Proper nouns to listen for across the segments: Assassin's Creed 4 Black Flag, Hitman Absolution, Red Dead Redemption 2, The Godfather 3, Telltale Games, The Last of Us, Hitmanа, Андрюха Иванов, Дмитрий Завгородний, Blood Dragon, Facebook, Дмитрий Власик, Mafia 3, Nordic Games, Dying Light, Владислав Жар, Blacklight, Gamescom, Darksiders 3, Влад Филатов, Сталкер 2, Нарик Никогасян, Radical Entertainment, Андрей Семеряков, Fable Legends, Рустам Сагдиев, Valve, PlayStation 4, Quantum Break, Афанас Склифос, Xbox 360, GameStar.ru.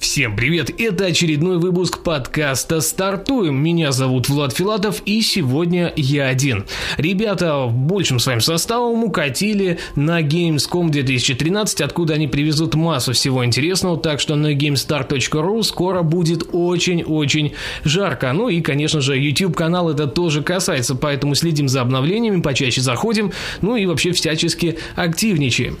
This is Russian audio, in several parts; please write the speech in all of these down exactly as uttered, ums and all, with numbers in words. Всем привет! Это очередной выпуск подкаста «Стартуем». Меня зовут Влад Филатов, и сегодня я один. Ребята большим своим составом укатили на Gamescom две тысячи тринадцать, откуда они привезут массу всего интересного, так что на GameStar.ru скоро будет очень-очень жарко. Ну и, конечно же, YouTube-канал это тоже касается, поэтому следим за обновлениями, почаще заходим, ну и вообще всячески активничаем.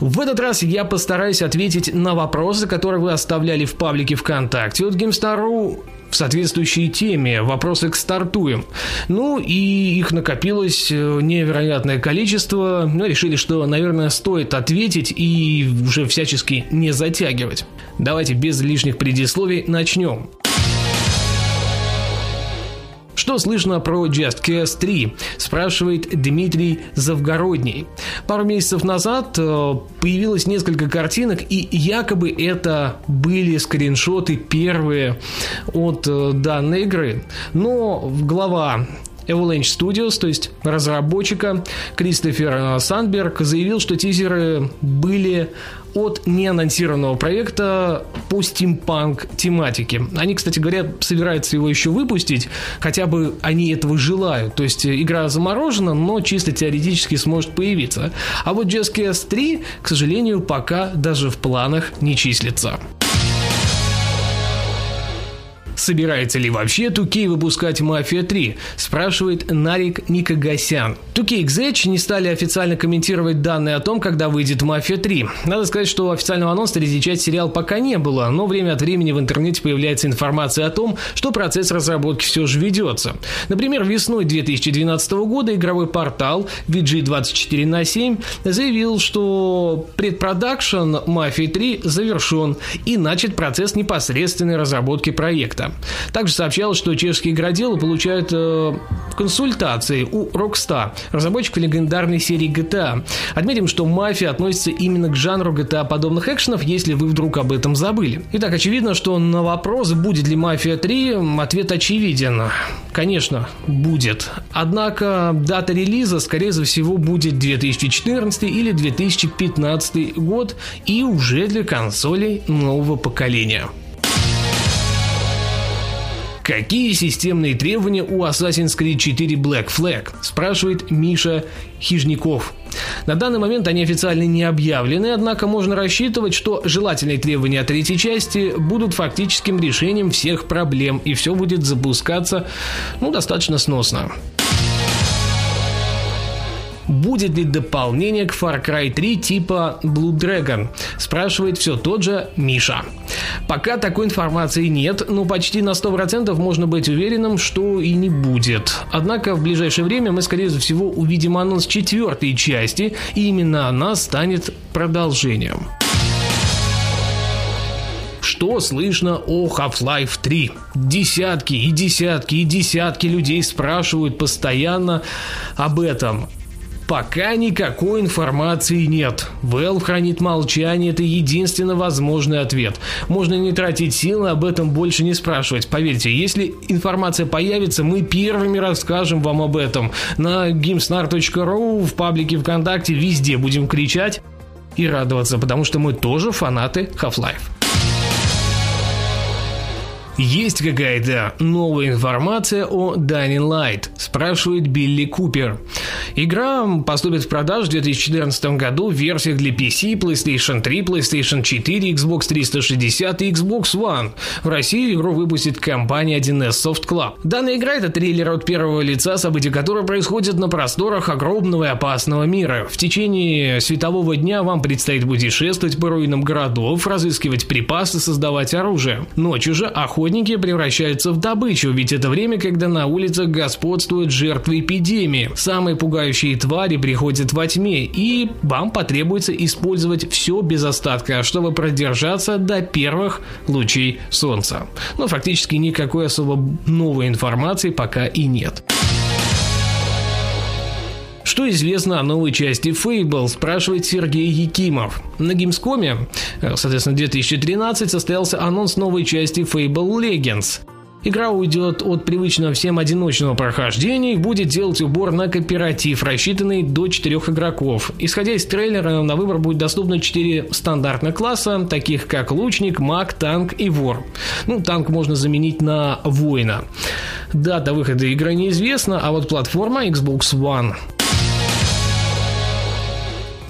В этот раз я постараюсь ответить на вопросы, которые вы оставляли в паблике ВКонтакте от GameStar.ru в соответствующей теме. Вопросы к «Стартуем». Ну и их накопилось невероятное количество. Мы решили, что, наверное, стоит ответить и уже всячески не затягивать. Давайте без лишних предисловий начнем. Что слышно про Just Cause три? Спрашивает Дмитрий Завгородний. Пару месяцев назад появилось несколько картинок, и якобы это были скриншоты первые от данной игры. Но глава Evolange Studios, то есть разработчика, Кристофер Сандберг, заявил, что тизеры были от неанонсированного проекта по стимпанк-тематике. Они, кстати говоря, собираются его еще выпустить, хотя бы они этого желают. То есть игра заморожена, но чисто теоретически сможет появиться. А вот Just Cause три, к сожалению, пока даже в планах не числится. Собирается ли вообще ту кей выпускать Mafia три? Спрашивает Нарик Никогасян. ту кей X-Edge не стали официально комментировать данные о том, когда выйдет Mafia три. Надо сказать, что официального анонса различать сериал пока не было, но время от времени в интернете появляется информация о том, что процесс разработки все же ведется. Например, весной две тысячи двенадцатого года игровой портал ви джи двадцать четыре икс семь заявил, что предпродакшн Mafia три завершен и начат процесс непосредственной разработки проекта. Также сообщалось, что чешские игроделы получают э, консультации у Rockstar, разработчиков легендарной серии джи ти эй. Отметим, что «Мафия» относится именно к жанру джи ти эй-подобных экшенов, если вы вдруг об этом забыли. Итак, очевидно, что на вопрос, будет ли «Мафия три», ответ очевиден. Конечно, будет. Однако дата релиза, скорее всего, будет две тысячи четырнадцатый или две тысячи пятнадцатый год и уже для консолей нового поколения. Какие системные требования у Assassin's Creed четыре Black Flag? Спрашивает Миша Хижников. На данный момент они официально не объявлены, однако можно рассчитывать, что желательные требования третьей части будут фактическим решением всех проблем, и все будет запускаться, ну, достаточно сносно. Будет ли дополнение к Far Cry три типа Blood Dragon? Спрашивает все тот же Миша. Пока такой информации нет, но почти на сто процентов можно быть уверенным, что и не будет. Однако в ближайшее время мы, скорее всего, увидим анонс четвертой части, и именно она станет продолжением. Что слышно о Half-Life три? Десятки и десятки и десятки людей спрашивают постоянно об этом. Пока никакой информации нет. Valve хранит молчание, это единственно возможный ответ. Можно не тратить силы, об этом больше не спрашивать. Поверьте, если информация появится, мы первыми расскажем вам об этом. На gamestar.ru, в паблике ВКонтакте, везде будем кричать и радоваться, потому что мы тоже фанаты Half-Life. Есть какая-то новая информация о Dying Light? Спрашивает Билли Купер. Игра поступит в продажу в две тысячи четырнадцатом году в версиях для пи си, PlayStation три, PlayStation четыре, Xbox триста шестьдесят и Xbox One. В России игру выпустит компания один эс Soft Club. Данная игра – это триллер от первого лица, события которого происходят на просторах огромного и опасного мира. В течение светового дня вам предстоит путешествовать по руинам городов, разыскивать припасы, создавать оружие. Ночью же охотники превращаются в добычу, ведь это время, когда на улицах господствуют жертвы эпидемии. Самые пугающие твари приходят во тьме, и вам потребуется использовать все без остатка, чтобы продержаться до первых лучей солнца. Но фактически никакой особо новой информации пока и нет. Что известно о новой части Fable, спрашивает Сергей Якимов. На Gamescom, соответственно, две тысячи тринадцать состоялся анонс новой части Fable Legends. Игра уйдет от привычного всем одиночного прохождения и будет делать убор на кооператив, рассчитанный до четырех игроков. Исходя из трейлера, на выбор будет доступно четыре стандартных класса, таких как лучник, маг, танк и вор. Ну, танк можно заменить на воина. Дата выхода игры неизвестна, а вот платформа Xbox One.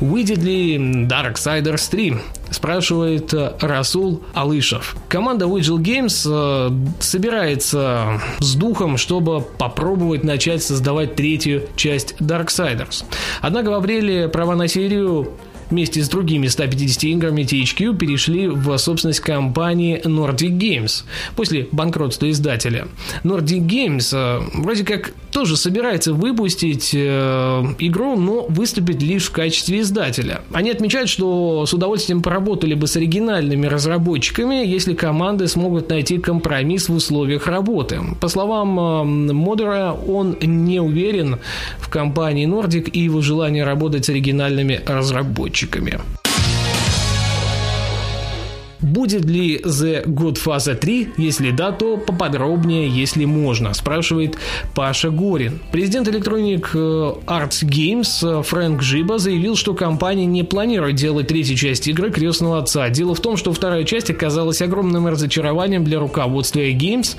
Выйдет ли Darksiders три? Спрашивает Расул Алышев. Команда Vigil Games собирается с духом, чтобы попробовать начать создавать третью часть Darksiders. Однако в апреле права на серию вместе с другими ста пятьюдесятью играми ти эйч кью перешли в собственность компании Nordic Games после банкротства издателя. Nordic Games э, вроде как тоже собирается выпустить э, игру, но выступит лишь в качестве издателя. Они отмечают, что с удовольствием поработали бы с оригинальными разработчиками, если команды смогут найти компромисс в условиях работы. По словам э, Модера, он не уверен в компании Nordic и его желании работать с оригинальными разработчиками. Будет ли The Godfather три? Если да, то поподробнее, если можно, спрашивает Паша Горин. Президент Electronic Arts Games Фрэнк Жиба заявил, что компания не планирует делать третью часть игры «Крестного отца». Дело в том, что вторая часть оказалась огромным разочарованием для руководства Games.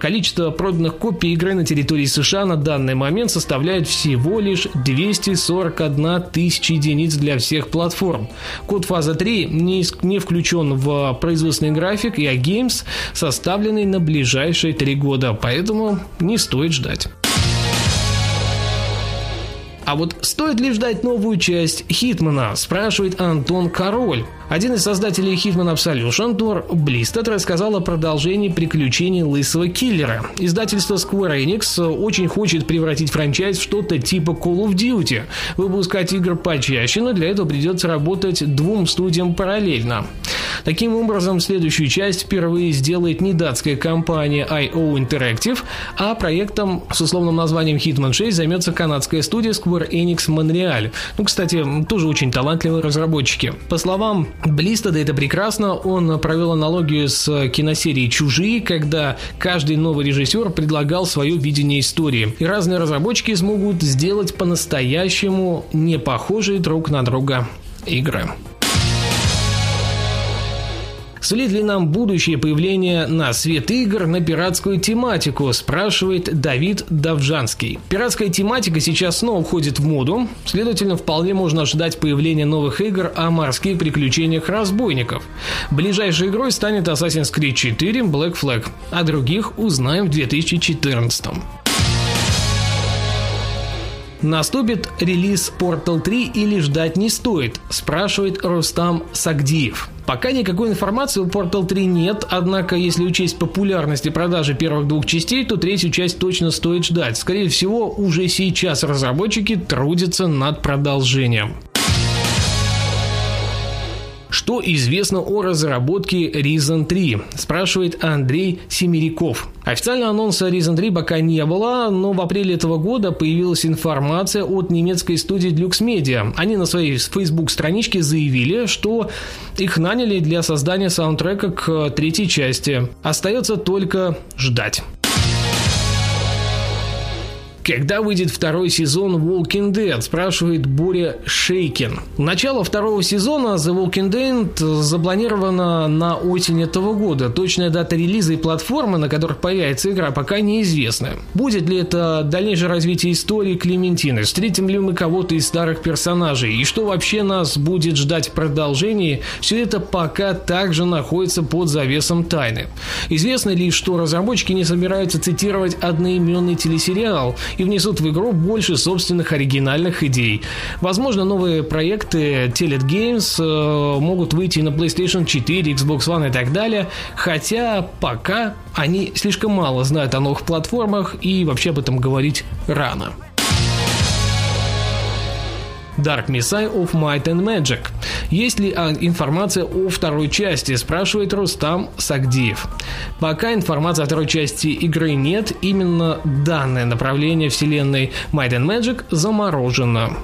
Количество проданных копий игры на территории США на данный момент составляет всего лишь двести сорок одна тысяча единиц для всех платформ. Godfather три не, не включен в в производственный график и iGames, составленный на ближайшие три года, поэтому не стоит ждать. А вот стоит ли ждать новую часть Хитмана, спрашивает Антон Король. Один из создателей Hitman Absolution, Tor Blisted, рассказал о продолжении приключений лысого киллера. Издательство Square Enix очень хочет превратить франчайз в что-то типа Call of Duty. Выпускать игр почаще, но для этого придется работать двум студиям параллельно. Таким образом, следующую часть впервые сделает не датская компания ай о Interactive, а проектом с условным названием Hitman шесть займется канадская студия Square Enix Montreal. Ну, кстати, тоже очень талантливые разработчики. По словам Блиста, да это прекрасно, он провел аналогию с киносерией «Чужие», когда каждый новый режиссер предлагал свое видение истории. И разные разработчики смогут сделать по-настоящему не похожие друг на друга игры. Сулит ли нам будущее появление на свет игр на пиратскую тематику, спрашивает Давид Давжанский. Пиратская тематика сейчас снова входит в моду, следовательно, вполне можно ожидать появления новых игр о морских приключениях разбойников. Ближайшей игрой станет Assassin's Creed четыре Black Flag, о других узнаем в две тысячи четырнадцатом. Наступит релиз Portal три или ждать не стоит, спрашивает Рустам Сагдиев. Пока никакой информации у Portal три нет, однако, если учесть популярность и продажи первых двух частей, то третью часть точно стоит ждать. Скорее всего, уже сейчас разработчики трудятся над продолжением. Что известно о разработке Risen три? Спрашивает Андрей Семеряков. Официально анонса Risen три пока не было, но в апреле этого года появилась информация от немецкой студии Deluxe Media. Они на своей Facebook-страничке заявили, что их наняли для создания саундтрека к третьей части. Остается только ждать. Когда выйдет второй сезон Walking Dead, спрашивает Боря Шейкин. Начало второго сезона The Walking Dead запланировано на осень этого года. Точная дата релиза и платформы, на которых появится игра, пока неизвестна. Будет ли это дальнейшее развитие истории Клементины? Встретим ли мы кого-то из старых персонажей? И что вообще нас будет ждать в продолжении? Все это пока также находится под завесом тайны. Известно лишь, что разработчики не собираются цитировать одноименный телесериал и внесут в игру больше собственных оригинальных идей. Возможно, новые проекты Telltale Games э, могут выйти на PlayStation четыре, Xbox One и так далее, хотя пока они слишком мало знают о новых платформах и вообще об этом говорить рано. Dark Messiah of Might and Magic. Есть ли информация о второй части, спрашивает Рустам Сагдиев. Пока информации о второй части игры нет, именно данное направление вселенной Might and Magic заморожено.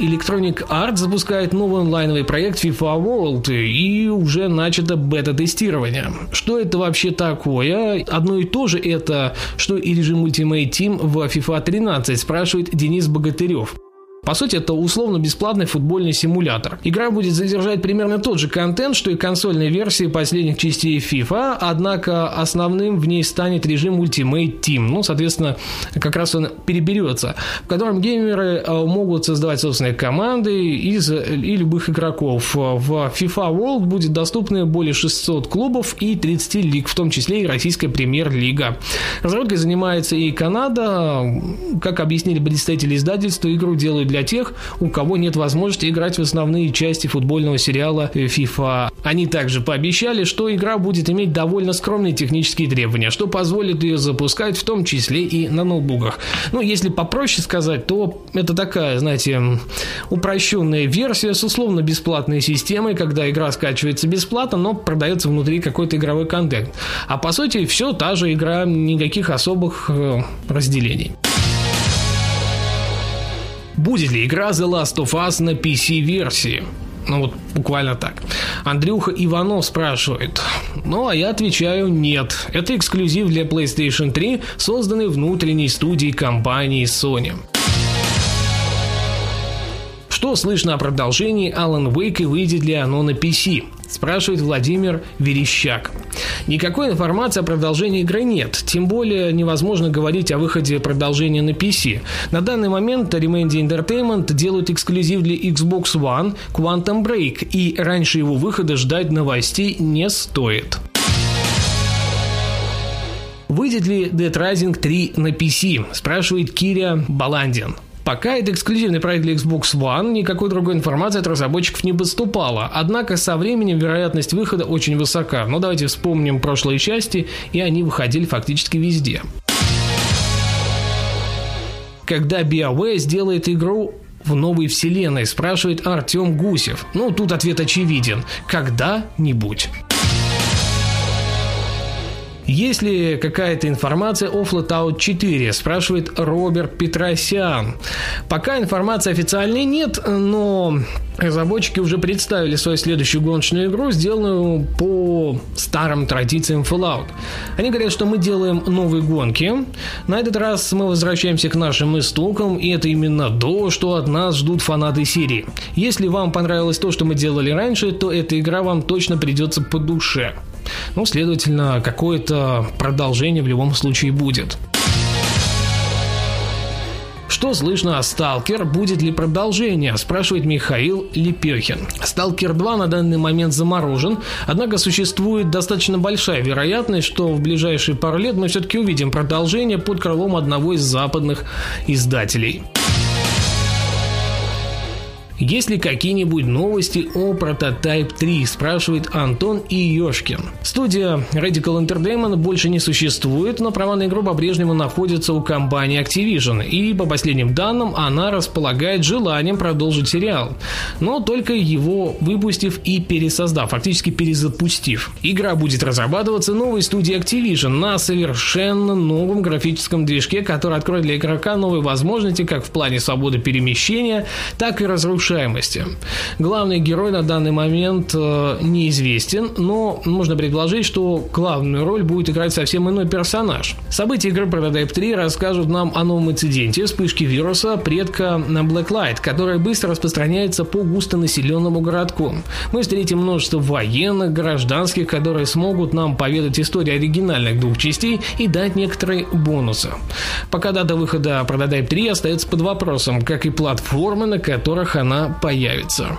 Electronic Arts запускает новый онлайновый проект FIFA World, и уже начато бета-тестирование. Что это вообще такое? Одно и то же это, что и режим Ultimate Team в FIFA тринадцать, спрашивает Денис Богатырев. По сути, это условно-бесплатный футбольный симулятор. Игра будет содержать примерно тот же контент, что и консольные версии последних частей FIFA, однако основным в ней станет режим Ultimate Team. Ну, соответственно, как раз он переберется, в котором геймеры могут создавать собственные команды из и любых игроков. В FIFA World будет доступны более шестисот клубов и тридцати лиг, в том числе и российская премьер-лига. Разработкой занимается и Канада. Как объяснили представители издательства, игру делают для тех, у кого нет возможности играть в основные части футбольного сериала FIFA. Они также пообещали, что игра будет иметь довольно скромные технические требования, что позволит ее запускать в том числе и на ноутбуках. Ну, если попроще сказать, то это такая, знаете, упрощенная версия с условно-бесплатной системой, когда игра скачивается бесплатно, но продается внутри какой-то игровой контент. А по сути, все та же игра, никаких особых э, разделений. Будет ли игра The Last of Us на пи си-версии? Ну вот буквально так. Андрюха Иванов спрашивает. Ну а я отвечаю нет. Это эксклюзив для PlayStation три, созданный внутренней студией компании Sony. Что слышно о продолжении Alan Wake и выйдет ли оно на пи си? Спрашивает Владимир Верещак. Никакой информации о продолжении игры нет, тем более невозможно говорить о выходе продолжения на пи си. На данный момент Remedy Entertainment делают эксклюзив для Xbox One Quantum Break, и раньше его выхода ждать новостей не стоит. Выйдет ли Dead Rising три на пи си? Спрашивает Киря Баландин. Пока это эксклюзивный проект для Xbox One, никакой другой информации от разработчиков не поступало. Однако со временем вероятность выхода очень высока. Но давайте вспомним прошлые части, и они выходили фактически везде. Когда BioWare сделает игру в новой вселенной, спрашивает Артем Гусев. Ну, тут ответ очевиден. Когда-нибудь. Есть ли какая-то информация о Fallout четыре? Спрашивает Роберт Петросян. Пока информации официальной нет, но разработчики уже представили свою следующую гоночную игру, сделанную по старым традициям Fallout. Они говорят, что мы делаем новые гонки. На этот раз мы возвращаемся к нашим истокам, и это именно то, что от нас ждут фанаты серии. Если вам понравилось то, что мы делали раньше, то эта игра вам точно придется по душе. Ну, следовательно, какое-то продолжение в любом случае будет. Что слышно о «Сталкер»? Будет ли продолжение? Спрашивает Михаил Лепехин. «Сталкер два» на данный момент заморожен, однако существует достаточно большая вероятность, что в ближайшие пару лет мы все-таки увидим продолжение под крылом одного из западных издателей. Есть ли какие-нибудь новости о Prototype три? Спрашивает Антон Иёшкин. Студия Radical Entertainment больше не существует, но права на игру по-прежнему находятся у компании Activision, и по последним данным она располагает желанием продолжить сериал, но только его выпустив и пересоздав, фактически перезапустив. Игра будет разрабатываться новой студией Activision на совершенно новом графическом движке, который откроет для игрока новые возможности как в плане свободы перемещения, так и разрушения. Главный герой на данный момент э, неизвестен, но можно предположить, что главную роль будет играть совсем иной персонаж. События игры Prototype три расскажут нам о новом инциденте, вспышке вируса, предка на Blacklight, который быстро распространяется по густонаселенному городку. Мы встретим множество военных, гражданских, которые смогут нам поведать историю оригинальных двух частей и дать некоторые бонусы. Пока дата выхода Prototype три остается под вопросом, как и платформы, на которых она появится.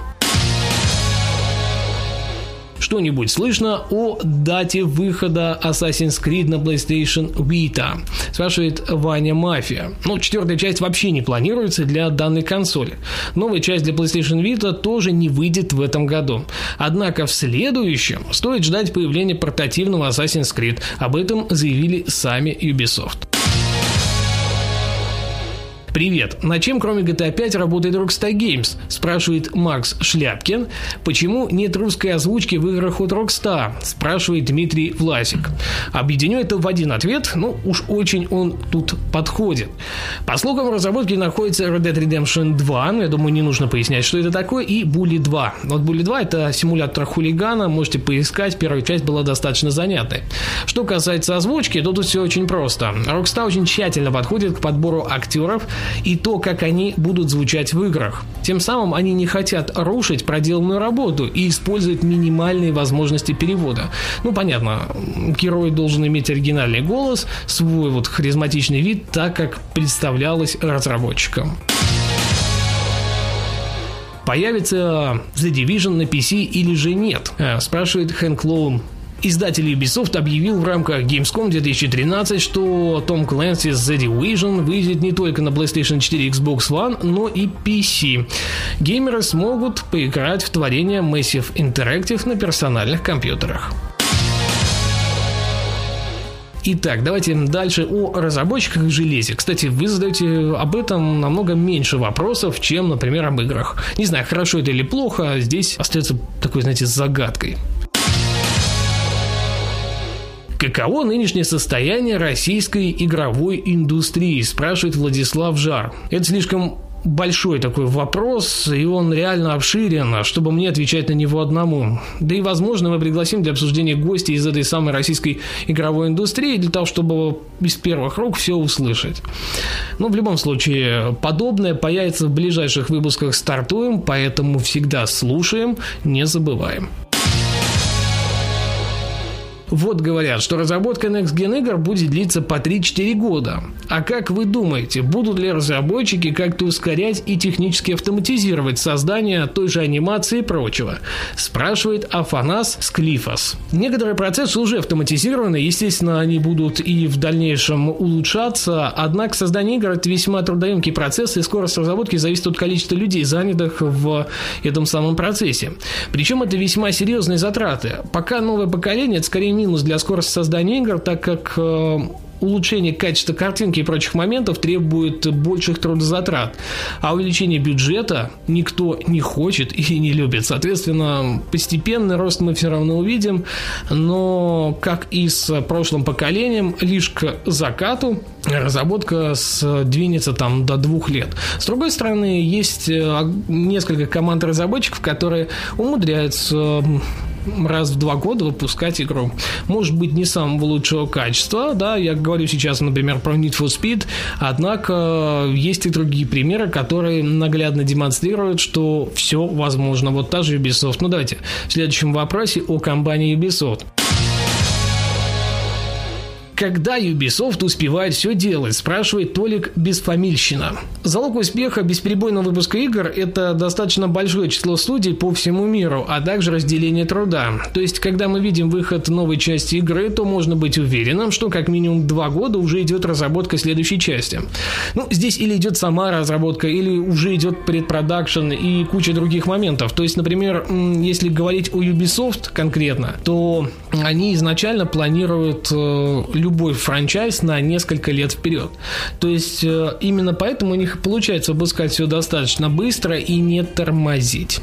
Что-нибудь слышно о дате выхода Assassin's Creed на PlayStation Vita? Спрашивает Ваня Мафия. Ну, четвертая часть вообще не планируется для данной консоли. Новая часть для PlayStation Vita тоже не выйдет в этом году. Однако в следующем стоит ждать появления портативного Assassin's Creed. Об этом заявили сами Ubisoft. Привет. На чем, кроме джи ти эй пять, работает Rockstar Games? Спрашивает Макс Шляпкин. Почему нет русской озвучки в играх от Rockstar? Спрашивает Дмитрий Власик. Объединю это в один ответ, но уж очень он тут подходит. По слухам, в разработке находится Red Dead Redemption два, я думаю, не нужно пояснять, что это такое, и Bully два. Вот Bully два — это симулятор хулигана, можете поискать, первая часть была достаточно занятной. Что касается озвучки, то тут все очень просто. Rockstar очень тщательно подходит к подбору актеров и то, как они будут звучать в играх. Тем самым они не хотят рушить проделанную работу и используют минимальные возможности перевода. Ну, понятно, герой должен иметь оригинальный голос, свой вот харизматичный вид, так как представлялось разработчикам. Появится The Division на пи си или же нет? Спрашивает Хэнк Лоун. Издатель Ubisoft объявил в рамках Gamescom две тысячи тринадцать, что Tom Clancy's The Division выйдет не только на PlayStation четыре, Xbox One, но и пи си. Геймеры смогут поиграть в творение Massive Interactive на персональных компьютерах. Итак, давайте дальше о разработчиках и железе. Кстати, вы задаете об этом намного меньше вопросов, чем, например, об играх. Не знаю, хорошо это или плохо, здесь остается такой, знаете, загадкой. Каково нынешнее состояние российской игровой индустрии, спрашивает Владислав Жар. Это слишком большой такой вопрос, и он реально обширен, чтобы мне отвечать на него одному. Да и, возможно, мы пригласим для обсуждения гостей из этой самой российской игровой индустрии для того, чтобы из первых рук все услышать. Но в любом случае, подобное появится в ближайших выпусках «Стартуем», поэтому всегда слушаем, не забываем. Вот говорят, что разработка Next Gen игр будет длиться по три-четыре года. А как вы думаете, будут ли разработчики как-то ускорять и технически автоматизировать создание той же анимации и прочего? Спрашивает Афанас Склифос. Некоторые процессы уже автоматизированы, естественно, они будут и в дальнейшем улучшаться, однако создание игр – это весьма трудоемкий процесс, и скорость разработки зависит от количества людей, занятых в этом самом процессе. Причем это весьма серьезные затраты. Пока новое поколение – это скорее минус для скорости создания игр, так как э, улучшение качества картинки и прочих моментов требует больших трудозатрат, а увеличение бюджета никто не хочет и не любит. Соответственно, постепенный рост мы все равно увидим, но, как и с прошлым поколением, лишь к закату разработка сдвинется там до двух лет. С другой стороны, есть несколько команд разработчиков, которые умудряются раз в два года выпускать игру. Может быть, не самого лучшего качества, да, я говорю сейчас, например, про Need for Speed, однако есть и другие примеры, которые наглядно демонстрируют, что все возможно. Вот та же Ubisoft. Ну, давайте в следующем вопросе о компании Ubisoft. Когда Ubisoft успевает все делать, спрашивает Толик Бесфамильщина. Залог успеха бесперебойного выпуска игр – это достаточно большое число студий по всему миру, а также разделение труда. То есть, когда мы видим выход новой части игры, то можно быть уверенным, что как минимум два года уже идет разработка следующей части. Ну, здесь или идет сама разработка, или уже идет предпродакшн и куча других моментов. То есть, например, если говорить о Ubisoft конкретно, то они изначально планируют любые любой франчайз на несколько лет вперед. То есть именно поэтому у них получается выпускать все достаточно быстро и не тормозить.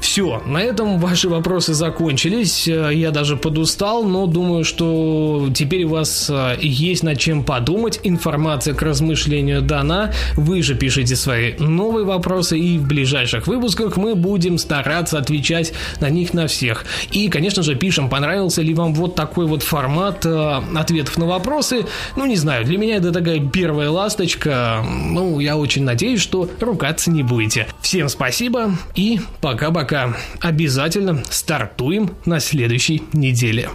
Все, на этом ваши вопросы закончились, я даже подустал, но думаю, что теперь у вас есть над чем подумать, информация к размышлению дана, вы же пишите свои новые вопросы, и в ближайших выпусках мы будем стараться отвечать на них на всех. И, конечно же, пишем, понравился ли вам вот такой вот формат ответов на вопросы. Ну, не знаю, для меня это такая первая ласточка, ну, я очень надеюсь, что ругаться не будете. Всем спасибо и пока-пока. Обязательно стартуем на следующей неделе.